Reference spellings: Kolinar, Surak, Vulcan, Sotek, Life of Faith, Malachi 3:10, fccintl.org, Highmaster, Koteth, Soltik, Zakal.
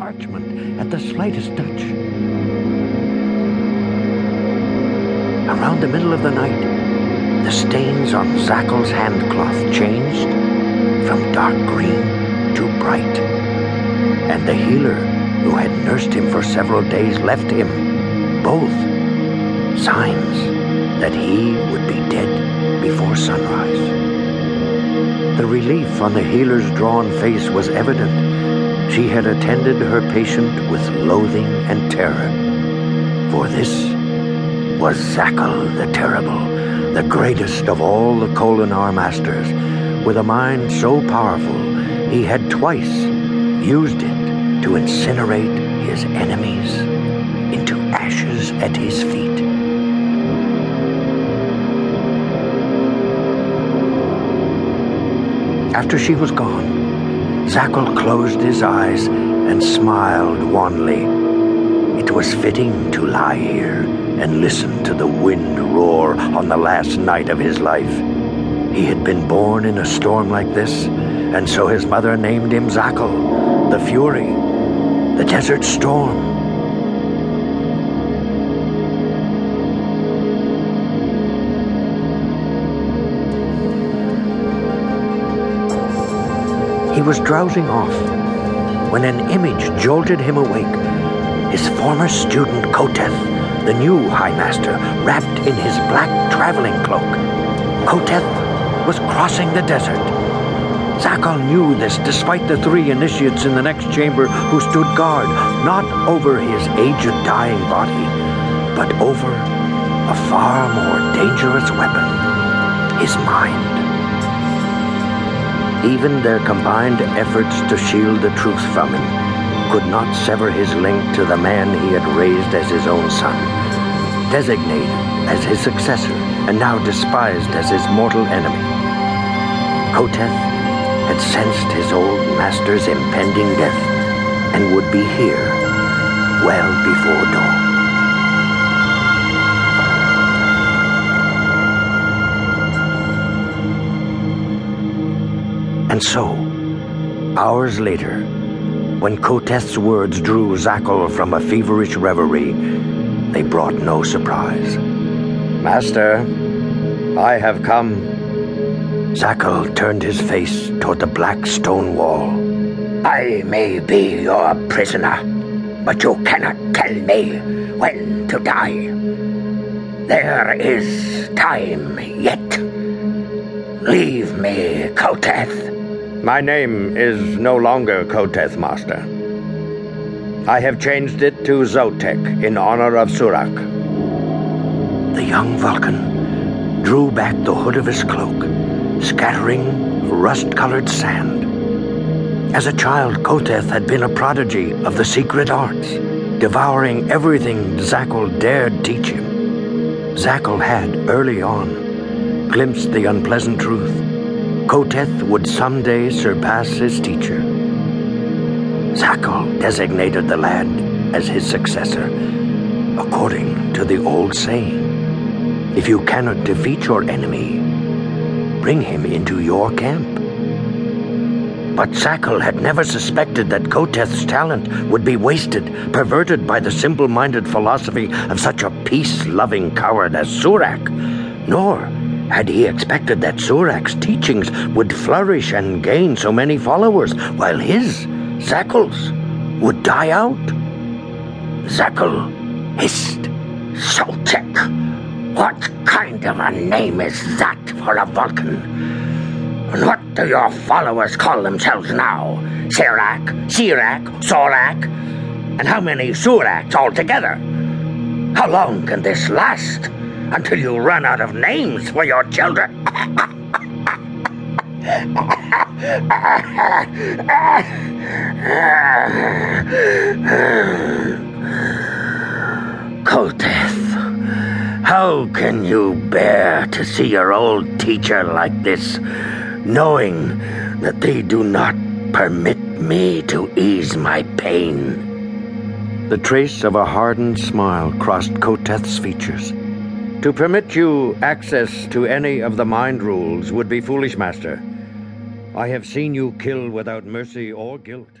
parchment at the slightest touch. Around the middle of the night, the stains on Zakal's handcloth changed from dark green to bright, and the healer who had nursed him for several days left him both signs that he would be dead before sunrise. The relief on the healer's drawn face was evident. She had attended her patient with loathing and terror. For this was Zakal the Terrible, the greatest of all the Kolinar masters, with a mind so powerful he had twice used it to incinerate his enemies into ashes at his feet. After she was gone, Zakal closed his eyes and smiled wanly. It was fitting to lie here and listen to the wind roar on the last night of his life. He had been born in a storm like this, and so his mother named him Zakal, the Fury, the Desert Storm. He was drowsing off when an image jolted him awake. His former student, Koteth, the new Highmaster, wrapped in his black traveling cloak. Koteth was crossing the desert. Zakal knew this despite the three initiates in the next chamber who stood guard, not over his aged dying body, but over a far more dangerous weapon, his mind. Even their combined efforts to shield the truth from him could not sever his link to the man he had raised as his own son, designated as his successor and now despised as his mortal enemy. Koteth had sensed his old master's impending death and would be here well before dawn. And so, hours later, when Koteth's words drew Zakal from a feverish reverie, they brought no surprise. "Master, I have come." Zakal turned his face toward the black stone wall. "I may be your prisoner, but you cannot tell me when to die. There is time yet. Leave me, Koteth." "My name is no longer Koteth, Master. I have changed it to Sotek in honor of Surak." The young Vulcan drew back the hood of his cloak, scattering rust-colored sand. As a child, Koteth had been a prodigy of the secret arts, devouring everything Zakal dared teach him. Zakal had, early on, glimpsed the unpleasant truth. Koteth would someday surpass his teacher. Zakal designated the lad as his successor, according to the old saying, if you cannot defeat your enemy, bring him into your camp. But Zakal had never suspected that Koteth's talent would be wasted, perverted by the simple-minded philosophy of such a peace-loving coward as Surak, nor had he expected that Surak's teachings would flourish and gain so many followers, while his, Zakal's, would die out? Zakal hissed, "Soltik! What kind of a name is that for a Vulcan? And what do your followers call themselves now? Sirak, Sorak? And how many Suraks altogether? How long can this last? Until you run out of names for your children." "Koteth, how can you bear to see your old teacher like this, knowing that they do not permit me to ease my pain?" The trace of a hardened smile crossed Koteth's features. "To permit you access to any of the mind rules would be foolish, Master. I have seen you kill without mercy or guilt."